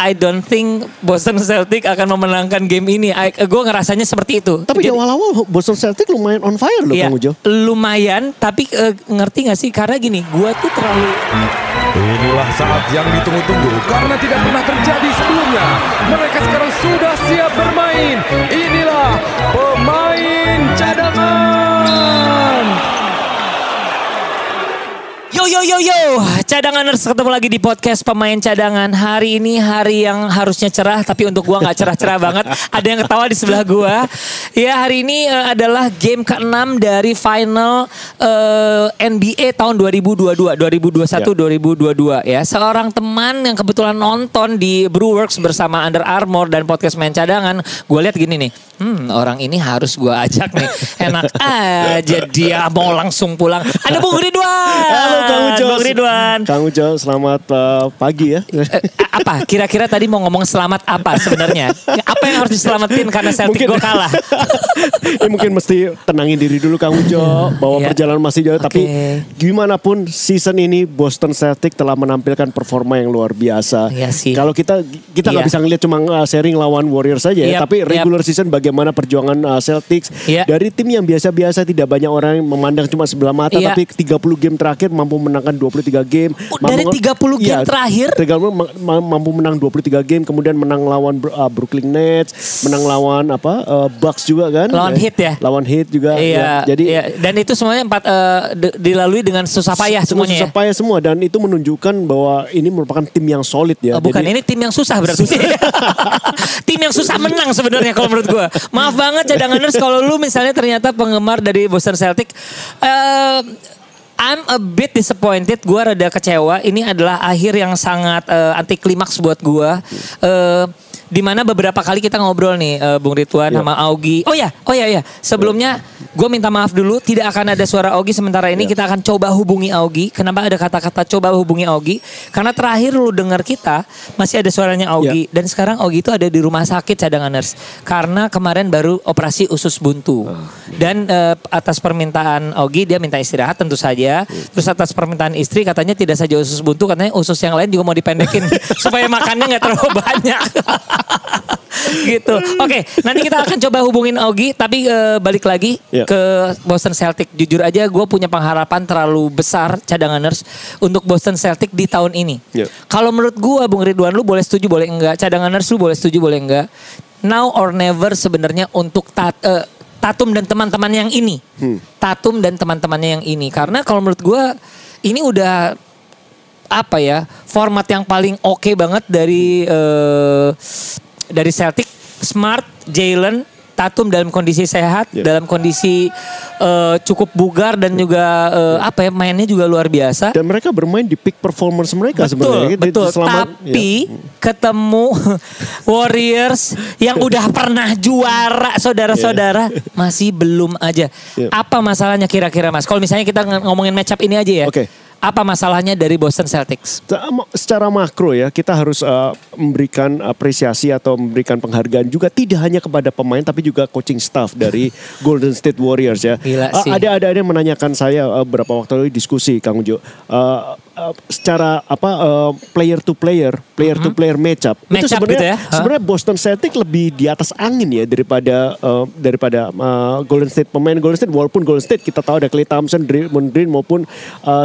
I don't think Boston Celtics akan memenangkan game ini. Gue ngerasanya seperti itu. Tapi di awal-awal Boston Celtics lumayan on fire loh, Bang Ujo. Lumayan, tapi ngerti gak sih? Karena gini, gue tuh terlalu... Inilah saat yang ditunggu-tunggu karena tidak pernah terjadi sebelumnya. Mereka sekarang sudah siap bermain. Inilah pemain cadangan. Yo, cadanganers, ketemu lagi di podcast pemain cadangan. Hari ini hari yang harusnya cerah, tapi untuk gua gak cerah-cerah banget. Ada yang ketawa di sebelah gua. Ya, hari ini adalah game ke-6 dari final NBA tahun 2021-2022 ya. Seorang teman yang kebetulan nonton di Brew Works bersama Under Armour dan podcast pemain cadangan, gua lihat gini nih. Orang ini harus gua ajak nih. Enak aja dia mau langsung pulang. Ada Bung Ridwan. Halo Kang Ujo. Bang Ridwan. Kang Ujo, selamat pagi ya. Apa? Kira-kira tadi mau ngomong selamat apa sebenarnya? Apa yang harus diselamatin karena Celtic gue kalah? Ya mungkin mesti tenangin diri dulu Kang Ujo. Bahwa perjalanan masih jauh. Okay. Tapi gimana pun season ini Boston Celtic telah menampilkan performa yang luar biasa. Iya sih. Kalau kita gak bisa ngeliat cuma sharing lawan Warriors saja ya. Tapi regular season bagaimana perjuangan Celtics. Dari tim yang biasa-biasa tidak banyak orang yang memandang cuma sebelah mata. Tapi 30 game terakhir mampu menangkan 23 game. Dari 30 game terakhir? Mampu menang 23 game. Kemudian menang lawan Brooklyn Nets. Menang lawan Bucks juga kan. Lawan Heat ya? Lawan Heat juga. Iya. Ya. Jadi, iya. Dan itu semuanya dilalui dengan susah payah semuanya. Susah payah semua. Dan itu menunjukkan bahwa ini merupakan tim yang solid ya. Bukan, jadi, ini tim yang susah berarti. Tim yang susah menang sebenarnya kalau menurut gue. Maaf banget cadanganers kalau lu misalnya ternyata penggemar dari Boston Celtics. I'm a bit disappointed, gue rada kecewa. Ini adalah akhir yang sangat anti klimaks buat gue. Dimana beberapa kali kita ngobrol nih, Bung Ridwan sama Augie. Oh ya. Sebelumnya gue minta maaf dulu, tidak akan ada suara Augie sementara ini. Kita akan coba hubungi Augie. Kenapa ada kata-kata coba hubungi Augie? Karena terakhir lu dengar kita masih ada suaranya Augie. Dan sekarang Augie itu ada di rumah sakit cadanganers. Karena kemarin baru operasi usus buntu. Dan atas permintaan Augie dia minta istirahat tentu saja. Terus atas permintaan istri katanya tidak saja usus buntu, katanya usus yang lain juga mau dipendekin supaya makannya gak terlalu banyak. Gitu. Oke, nanti kita akan coba hubungin Augie. Tapi balik lagi ke Boston Celtics. Jujur aja gue punya pengharapan terlalu besar cadanganers untuk Boston Celtics di tahun ini. Kalau menurut gue Bung Ridwan, lu boleh setuju boleh enggak, cadanganers lu boleh setuju boleh enggak, now or never sebenarnya untuk Tatum dan teman-teman yang ini. Tatum dan teman-temannya yang ini. Karena kalau menurut gue ini udah format yang paling oke banget dari Celtic. Smart, Jaylen, Tatum dalam kondisi sehat, dalam kondisi cukup bugar dan juga mainnya juga luar biasa. Dan mereka bermain di peak performance mereka sebenarnya. Betul. Tapi ketemu Warriors yang udah pernah juara, saudara-saudara masih belum aja. Apa masalahnya kira-kira, Mas? Kalau misalnya kita ngomongin match up ini aja ya. Oke. Apa masalahnya dari Boston Celtics? Secara makro ya, kita harus memberikan apresiasi atau memberikan penghargaan juga tidak hanya kepada pemain tapi juga coaching staff dari Golden State Warriors ya. Ada yang menanyakan saya berapa waktu lalu diskusi Kang Ujo. Secara player to player match up itu sebenarnya gitu ya? Sebenarnya Boston Celtics lebih di atas angin ya daripada Golden State, pemain Golden State, walaupun Golden State kita tahu ada Klay Thompson, Draymond Green maupun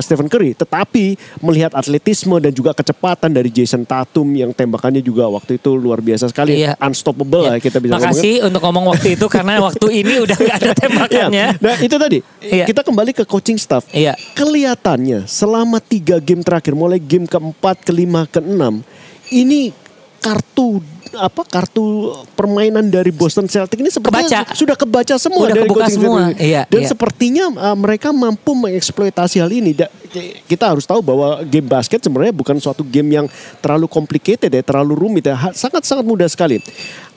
Stephen Curry, tetapi melihat atletisme dan juga kecepatan dari Jason Tatum yang tembakannya juga waktu itu luar biasa sekali, unstoppable lah kita bisa. Makasih untuk ngomong waktu itu karena waktu ini udah gak ada tembakannya. Nah itu tadi kita kembali ke coaching staff. Kelihatannya selama 3 game terakhir, mulai game keempat, kelima, keenam, ini kartu permainan dari Boston Celtics ini sebenarnya sudah kebaca semua dari coaching staff. Dan sepertinya mereka mampu mengeksploitasi hal ini. Kita harus tahu bahwa game basket sebenarnya bukan suatu game yang terlalu complicated ya, terlalu rumit ya, sangat-sangat mudah sekali.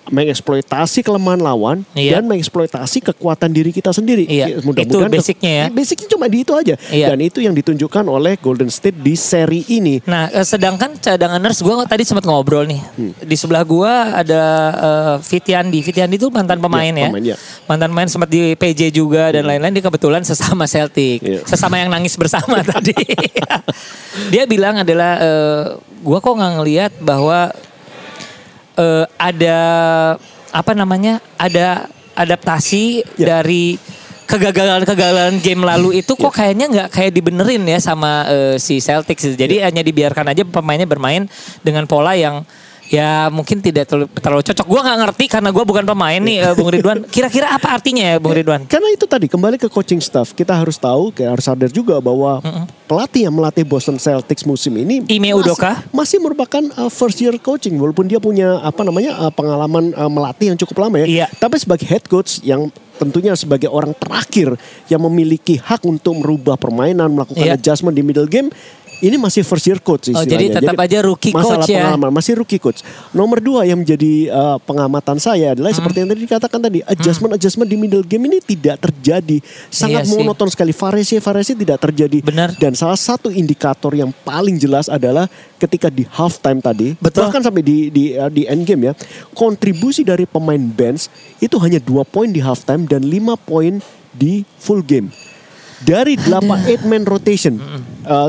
Mengeksploitasi kelemahan lawan dan mengeksploitasi kekuatan diri kita sendiri. Itu basicnya ya. Basicnya cuma di itu aja. Dan itu yang ditunjukkan oleh Golden State di seri ini. Nah sedangkan cadanganers, gue tadi sempat ngobrol nih. Di sebelah gue ada Fitriandi. Fitriandi itu mantan pemain ya. Mantan pemain sempat di PJ juga dan lain-lain. Dia kebetulan sesama Celtic. Sesama yang nangis bersama tadi. Dia bilang gue kok gak ngelihat bahwa ada apa namanya, ada adaptasi dari kegagalan-kegagalan game lalu itu kok kayaknya nggak kayak dibenerin ya sama si Celtics. Jadi hanya dibiarkan aja pemainnya bermain dengan pola yang ya mungkin tidak terlalu cocok. Gue nggak ngerti karena gue bukan pemain nih, Bung Ridwan. Kira-kira apa artinya ya, Bung Ridwan? Karena itu tadi kembali ke coaching staff. Kita harus tahu, harus sadar juga bahwa pelatih yang melatih Boston Celtics musim ini, Ime Udoka, masih merupakan first year coaching, walaupun dia punya apa namanya pengalaman melatih yang cukup lama ya. Tapi sebagai head coach yang tentunya sebagai orang terakhir yang memiliki hak untuk merubah permainan, melakukan adjustment di middle game, ini masih first year coach istilahnya. Jadi tetap aja rookie coach ya. Masalah pengalaman, masih rookie coach. Nomor dua yang menjadi pengamatan saya adalah seperti yang tadi dikatakan tadi, adjustment-adjustment di middle game ini tidak terjadi. Sangat monoton sekali, variasi tidak terjadi. Benar. Dan salah satu indikator yang paling jelas adalah ketika di halftime tadi, bahkan sampai di end game ya, kontribusi dari pemain bench itu hanya 2 poin di halftime dan 5 poin di full game. Dari 8-man rotation,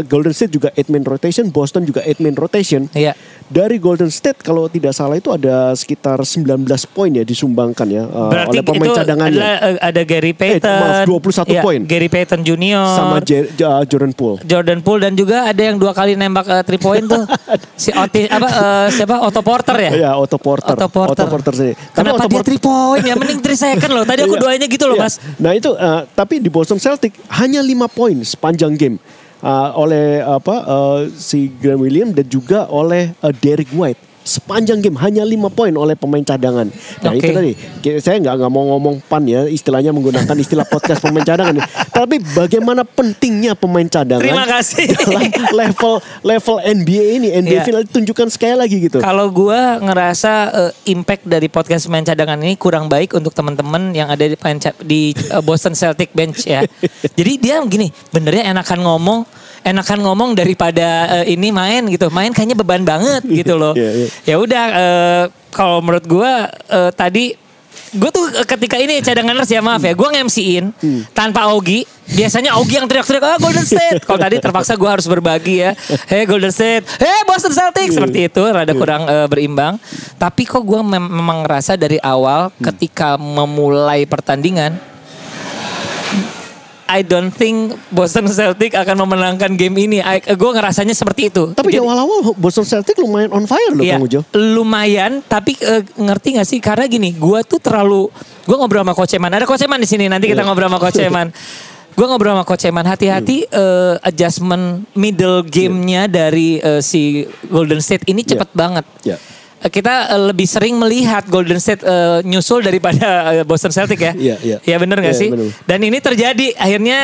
Golden State juga 8-man rotation, Boston juga 8-man rotation. Iya. Dari Golden State kalau tidak salah itu ada sekitar 19 poin ya disumbangkan ya oleh pemain cadangannya. Ada Gary Payton. 21 poin. Gary Payton Junior. Sama Jordan Poole. Jordan Poole dan juga ada yang 2 kali nembak 3 point tuh. Si siapa? Otto Porter ya? Iya, Otto Porter. Otto Porter sih. Kenapa dia 3 point ya? Mending 3 second loh. Tadi aku doainnya gitu loh, Mas. Nah itu tapi di Boston Celtics hanya 5 poin sepanjang game oleh si Grant Williams dan juga oleh Derek White. Sepanjang game hanya 5 poin oleh pemain cadangan. Nah itu tadi saya nggak mau ngomong pan ya, istilahnya menggunakan istilah podcast pemain cadangan. Tapi bagaimana pentingnya pemain cadangan dalam level NBA ini, NBA Finals tunjukkan sekali lagi gitu. Kalau gue ngerasa impact dari podcast pemain cadangan ini kurang baik untuk teman-teman yang ada di Boston Celtic bench ya. Jadi dia gini, benernya enakan ngomong daripada ini main kayaknya beban banget gitu loh. Ya udah kalau menurut gue tadi gue tuh ketika ini cadanganers ya, maaf ya, gue nge-MC-in tanpa Augie. Biasanya Augie yang teriak-teriak Golden State. Kalau tadi terpaksa gue harus berbagi ya, hey Golden State, hey Boston Celtics, seperti itu rada kurang berimbang. Tapi kok gue memang ngerasa dari awal ketika memulai pertandingan, I don't think Boston Celtics akan memenangkan game ini. Gue ngerasanya seperti itu. Tapi di awal-awal Boston Celtics lumayan on fire loh, Bang Ujo. Lumayan, tapi ngerti gak sih? Karena gini, gue tuh terlalu... Gue ngobrol sama Coach Eman. Ada Coach Eman di sini, nanti kita ngobrol sama Coach Eman. Gue ngobrol sama Coach Eman, hati-hati adjustment middle game-nya dari si Golden State ini cepet banget. Kita lebih sering melihat Golden State nyusul daripada Boston Celtics ya. Ya bener gak sih? Bener. Dan ini terjadi akhirnya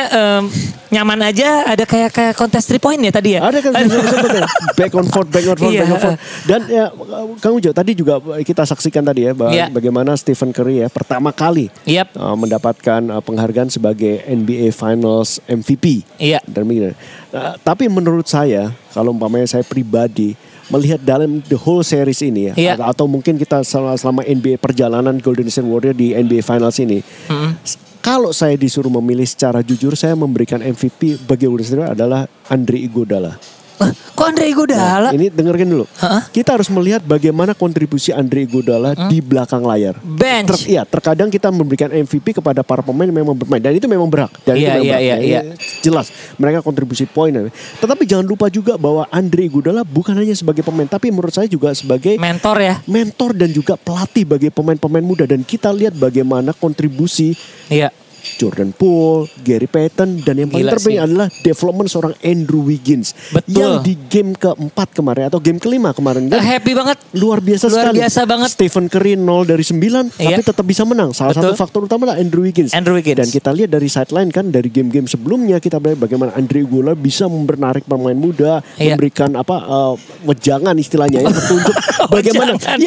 nyaman aja, ada kayak kontes 3 point ya tadi ya. Ada kan back on forth. Dan ya, Kang Ujo tadi juga kita saksikan tadi ya bagaimana Stephen Curry ya pertama kali mendapatkan penghargaan sebagai NBA Finals MVP. Tapi menurut saya kalau umpamanya saya pribadi melihat dalam the whole series ini ya, atau mungkin kita selama NBA perjalanan Golden State Warriors di NBA Finals ini, kalau saya disuruh memilih secara jujur, saya memberikan MVP bagi Golden State adalah Andre Iguodala. Kok Andre Iguodala? Nah, ini dengerin dulu. Kita harus melihat bagaimana kontribusi Andre Iguodala di belakang layar. Bench. Terkadang kita memberikan MVP kepada para pemain yang memang bermain. Dan itu memang berhak. Jelas. Mereka kontribusi poin. Tetapi jangan lupa juga bahwa Andre Iguodala bukan hanya sebagai pemain, tapi menurut saya juga sebagai mentor ya. Mentor dan juga pelatih bagi pemain-pemain muda. Dan kita lihat bagaimana kontribusi Jordan Poole, Gary Payton, dan yang paling terpenting adalah development seorang Andrew Wiggins. Betul. Yang di game keempat kemarin atau game kelima kemarin kan happy banget. Luar biasa sekali. Stephen Curry 0 dari 9, tapi tetap bisa menang. Salah satu faktor utama adalah Andrew Wiggins. Dan kita lihat dari sideline kan, dari game-game sebelumnya kita lihat bagaimana Andre Iguodala bisa membernarik pemain muda, memberikan wejangan istilahnya ya, petunjuk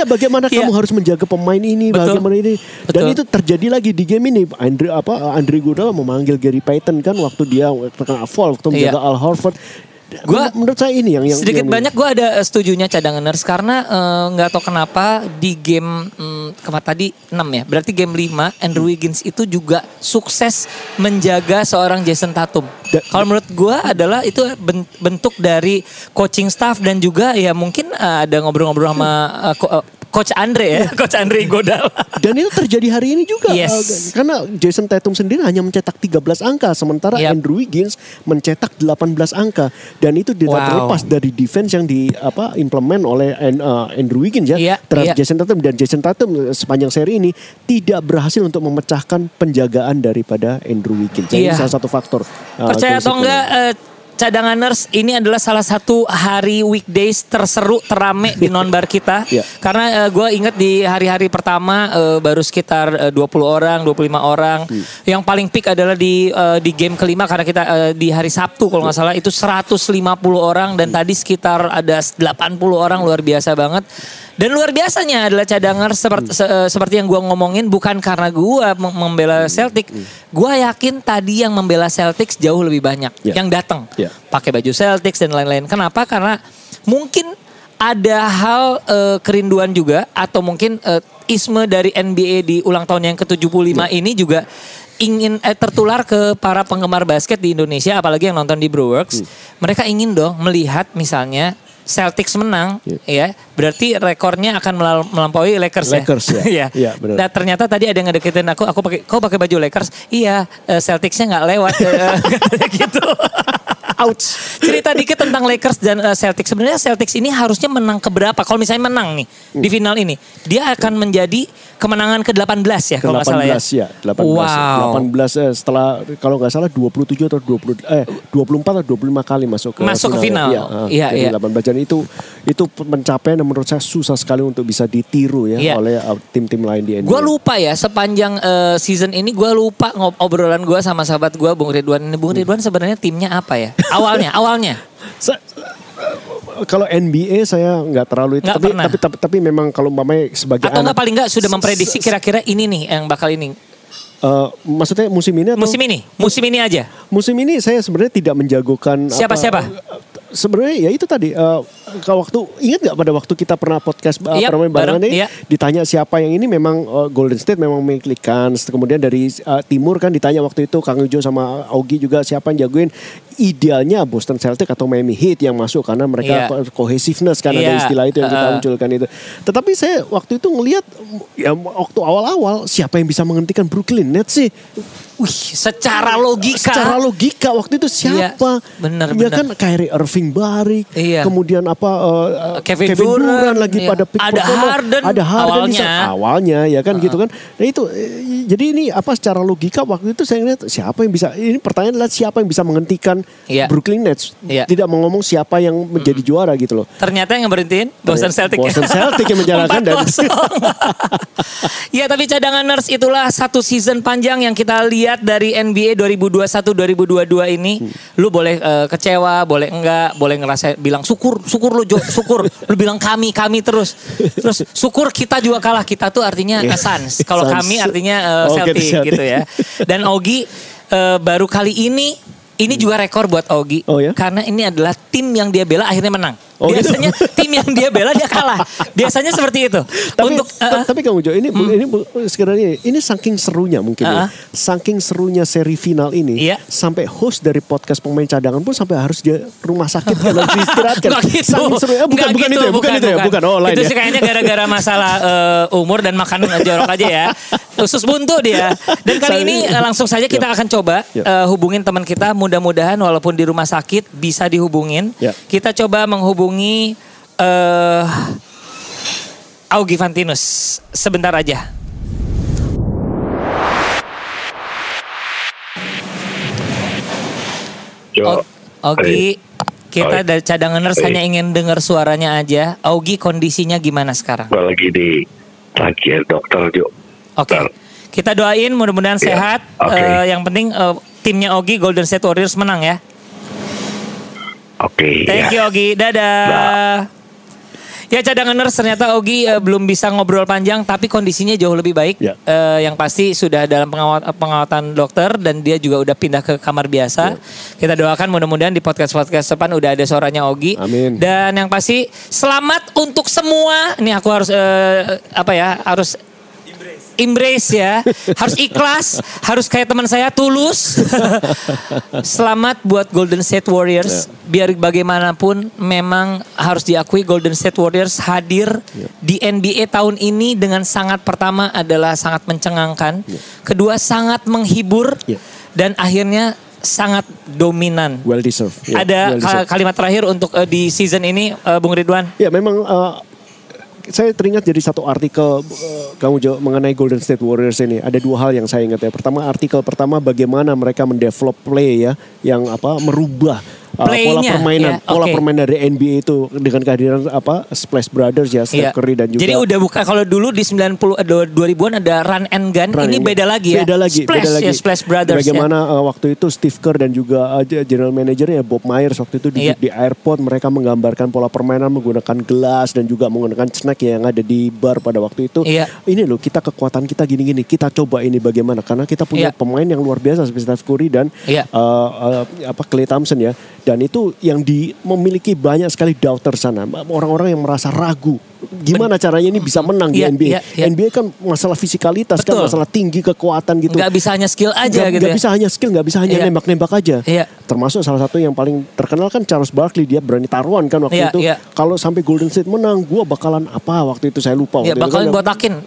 bagaimana kamu harus menjaga pemain ini, bagaimana ini. Dan itu terjadi lagi di game ini. Andre Iguodala memanggil Gary Payton kan waktu dia terkena foul, waktu menjaga Al Horford. Menurut saya ini yang sedikit banyak gue ada setujunya cadanganers karena nggak tahu kenapa di game kemarin tadi 6 ya, berarti game 5 Andrew Wiggins itu juga sukses menjaga seorang Jason Tatum. Kalau menurut gue adalah itu bentuk dari coaching staff dan juga ya mungkin ada ngobrol-ngobrol sama Coach Andre ya, Coach Andre Iguodala. Dan itu terjadi hari ini juga. Yes. Karena Jason Tatum sendiri hanya mencetak 13 angka. Sementara Andrew Wiggins mencetak 18 angka. Dan itu tidak terlepas dari defense yang implement oleh Andrew Wiggins ya. Terhadap Jason Tatum. Dan Jason Tatum sepanjang seri ini tidak berhasil untuk memecahkan penjagaan daripada Andrew Wiggins. Jadi salah satu faktor. Percaya atau enggak... Cadanganers, ini adalah salah satu hari weekdays terseru, terame di non-bar kita. Karena gue ingat di hari-hari pertama baru sekitar 20 orang, 25 orang. Yang paling peak adalah di game kelima karena kita di hari Sabtu kalau nggak salah itu 150 orang. Dan tadi sekitar ada 80 orang, luar biasa banget. Dan luar biasanya adalah cadangan seperti yang gue ngomongin, bukan karena gue membela Celtic. Gue yakin tadi yang membela Celtics jauh lebih banyak yang datang. Pakai baju Celtics dan lain-lain. Kenapa? Karena mungkin ada hal kerinduan juga. Atau mungkin isme dari NBA di ulang tahun yang ke-75 ini juga ingin tertular ke para penggemar basket di Indonesia. Apalagi yang nonton di Brew Works. Mereka ingin dong melihat misalnya Celtics menang, berarti rekornya akan melampaui Lakers ya. Benar. Nah, ternyata tadi ada yang ngedeketin aku pakai, kau pakai baju Lakers. Iya, Celticsnya nggak lewat, gitu. Ouch. Cerita dikit tentang Lakers dan Celtics. Sebenarnya Celtics ini harusnya menang keberapa? Kalau misalnya menang nih di final ini, dia akan menjadi kemenangan ke-18 ya kalau nggak salah ya. 18 18 setelah kalau nggak salah 27 atau 24 atau 25 kali masuk ke final. Iya. 18 itu pencapaian yang menurut saya susah sekali untuk bisa ditiru ya oleh tim-tim lain di NBA. Gue lupa ya sepanjang season ini gue lupa obrolan gue sama sahabat gue Bung Ridwan. Bung Ridwan sebenarnya timnya apa ya? Awalnya. Kalau NBA saya nggak terlalu itu, tapi memang kalau mamanya sebagai atau nggak paling nggak sudah memprediksi kira-kira ini nih yang bakal ini. Maksudnya musim ini atau musim ini aja. Musim ini saya sebenarnya tidak menjagokan siapa-siapa. Sebenarnya ya itu tadi kalau waktu ingat nggak pada waktu kita pernah podcast bareng ini ditanya siapa yang ini memang Golden State memang mengklikkan, kemudian dari timur kan ditanya waktu itu Kang Ujo sama Augie juga siapa yang jagoin, idealnya Boston Celtics atau Miami Heat yang masuk karena mereka kohesiveness karena ada istilah itu yang kita munculkan itu. Tetapi saya waktu itu ngelihat ya waktu awal-awal siapa yang bisa menghentikan Brooklyn Nets sih? Secara logika waktu itu siapa? Benar. Kan Kyrie Irving barik. Kemudian Kevin Durant lagi pada peak performa. Ada Harden awalnya ya kan gitu kan. Nah itu jadi ini secara logika waktu itu saya lihat siapa yang bisa, ini pertanyaan adalah siapa yang bisa menghentikan Brooklyn Nets. Tidak mengomong siapa yang menjadi juara gitu loh. Ternyata yang berhentiin Boston Celtics yang menjalankan dan ya tapi cadanganers itulah satu season panjang yang kita lihat dari NBA 2021-2022 ini. Lu boleh kecewa, boleh enggak, boleh ngerasa bilang syukur lu Jo, syukur. Lu bilang kami terus syukur kita juga kalah. Kita tuh artinya Suns, kalau kami artinya Celtic gitu ya. Dan Augie baru kali ini juga rekor buat Augie karena ini adalah tim yang dia bela akhirnya menang. Biasanya tim yang dia bela dia kalah. Biasanya seperti itu. Tapi Kang Ujo ini saking serunya mungkin ya. Saking serunya seri final ini sampai host dari podcast pemain cadangan pun sampai harus dia rumah sakit karena istirahatkan. Bukan itu. Oh, lain itu sih kayaknya gara-gara masalah umur dan makanan jorok aja ya. Usus buntu dia. Dan kali ini langsung saja kita akan coba hubungin teman kita, mudah-mudahan walaupun di rumah sakit bisa dihubungin. Kita coba menghubungi Augie Fantinus sebentar aja. Augie, kita dari cadanganers hanya ingin dengar suaranya aja. Augie, kondisinya gimana sekarang? Gue lagi di lagi dokter Jo. Oke. Kita doain mudah-mudahan sehat. Yang penting timnya Augie Golden State Warriors menang ya. Oke. Thank you Augie. Dadah. Ya cadanganers, ternyata Augie belum bisa ngobrol panjang tapi kondisinya jauh lebih baik. Yang pasti sudah dalam pengawatan dokter dan dia juga udah pindah ke kamar biasa. Kita doakan mudah-mudahan di podcast-podcast depan udah ada suaranya Augie. Amin. Dan yang pasti selamat untuk semua. Ini aku harus harus embrace ya. Harus ikhlas, harus kayak teman saya, tulus. Selamat buat Golden State Warriors. Biar bagaimanapun memang harus diakui Golden State Warriors hadir di NBA tahun ini dengan sangat, pertama adalah sangat mencengangkan. Kedua sangat menghibur. Dan akhirnya sangat dominan. Well deserved. Yeah, ada well deserved. Kalimat terakhir untuk di season ini, Bung Ridwan. Ya memang saya teringat jadi satu artikel kamu jawab mengenai Golden State Warriors ini. Ada dua hal yang saya ingat ya. Pertama, artikel pertama bagaimana mereka mendevelop play ya, yang merubah pola permainan, pola permainan dari NBA itu dengan kehadiran Splash Brothers ya, Steve Curry dan juga. Jadi udah bukan, kalau dulu di 2000-an ada run and gun, ini beda lagi ya. Beda lagi. Splash Brothers. Bagaimana waktu itu Steve Kerr dan juga general manajernya Bob Myers waktu itu duduk di airport, mereka menggambarkan pola permainan menggunakan gelas dan juga menggunakan snack yang ada di bar pada waktu itu. Yeah. Ini loh, kita kekuatan kita gini-gini, kita coba ini bagaimana, karena kita punya pemain yang luar biasa seperti Steve Curry dan Klay Thompson ya. Dan itu yang memiliki banyak sekali doubter sana. Orang-orang yang merasa ragu. Gimana caranya ini bisa menang di NBA? NBA kan masalah fisikalitas, kan masalah tinggi, kekuatan gitu. Gak bisa hanya skill aja gitu ya. Gak bisa hanya skill, gak bisa hanya nembak-nembak aja. Termasuk salah satu yang paling terkenal kan Charles Barkley. Dia berani taruhan kan waktu itu. Kalau sampai Golden State menang, gue bakalan waktu itu saya lupa. Bakalan botakin.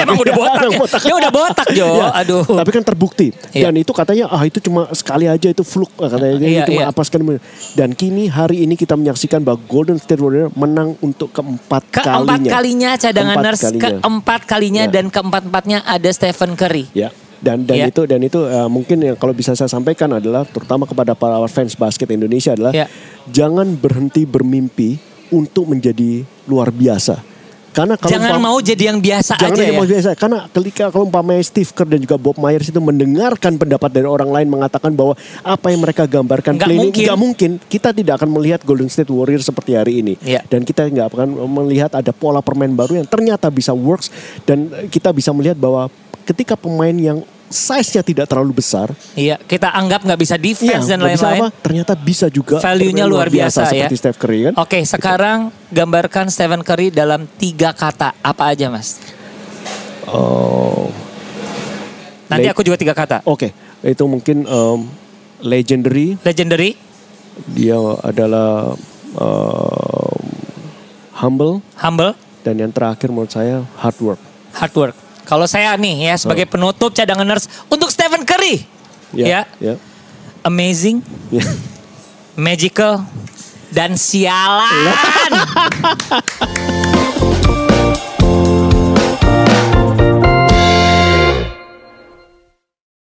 Emang udah botak ya? Dia udah botak Jo. Aduh. Tapi kan terbukti. Dan itu katanya itu cuma sekali aja, itu fluke. Katanya ini cuma apa sekali. Dan kini hari ini kita menyaksikan bahwa Golden State Warriors menang untuk keempat kalinya cadanganers, keempat kalinya dan keempat-empatnya ada Stephen Curry. Ya. Dan itu mungkin yang kalau bisa saya sampaikan adalah terutama kepada para fans basket Indonesia adalah jangan berhenti bermimpi untuk menjadi luar biasa. Karena kalau mau jadi yang biasa aja. Karena ketika kalau umpamanya Steve Kerr dan juga Bob Myers itu mendengarkan pendapat dari orang lain mengatakan bahwa apa yang mereka gambarkan ini nggak mungkin, kita tidak akan melihat Golden State Warriors seperti hari ini. Dan kita nggak akan melihat ada pola permain baru yang ternyata bisa works, dan kita bisa melihat bahwa ketika pemain yang size-nya tidak terlalu besar. Kita anggap gak bisa defense dan lain-lain. Ternyata bisa juga. Value-nya luar biasa ya. Seperti Steph Curry kan. Oke, sekarang gambarkan Stephen Curry dalam 3 kata. Apa aja Mas? Nanti aku juga 3 kata. Oke, itu mungkin legendary. Legendary. Dia adalah humble. Humble. Dan yang terakhir menurut saya hard work. Hard work. Kalau saya nih ya sebagai penutup cadanganers untuk Stephen Curry, amazing, magical, dan sialan.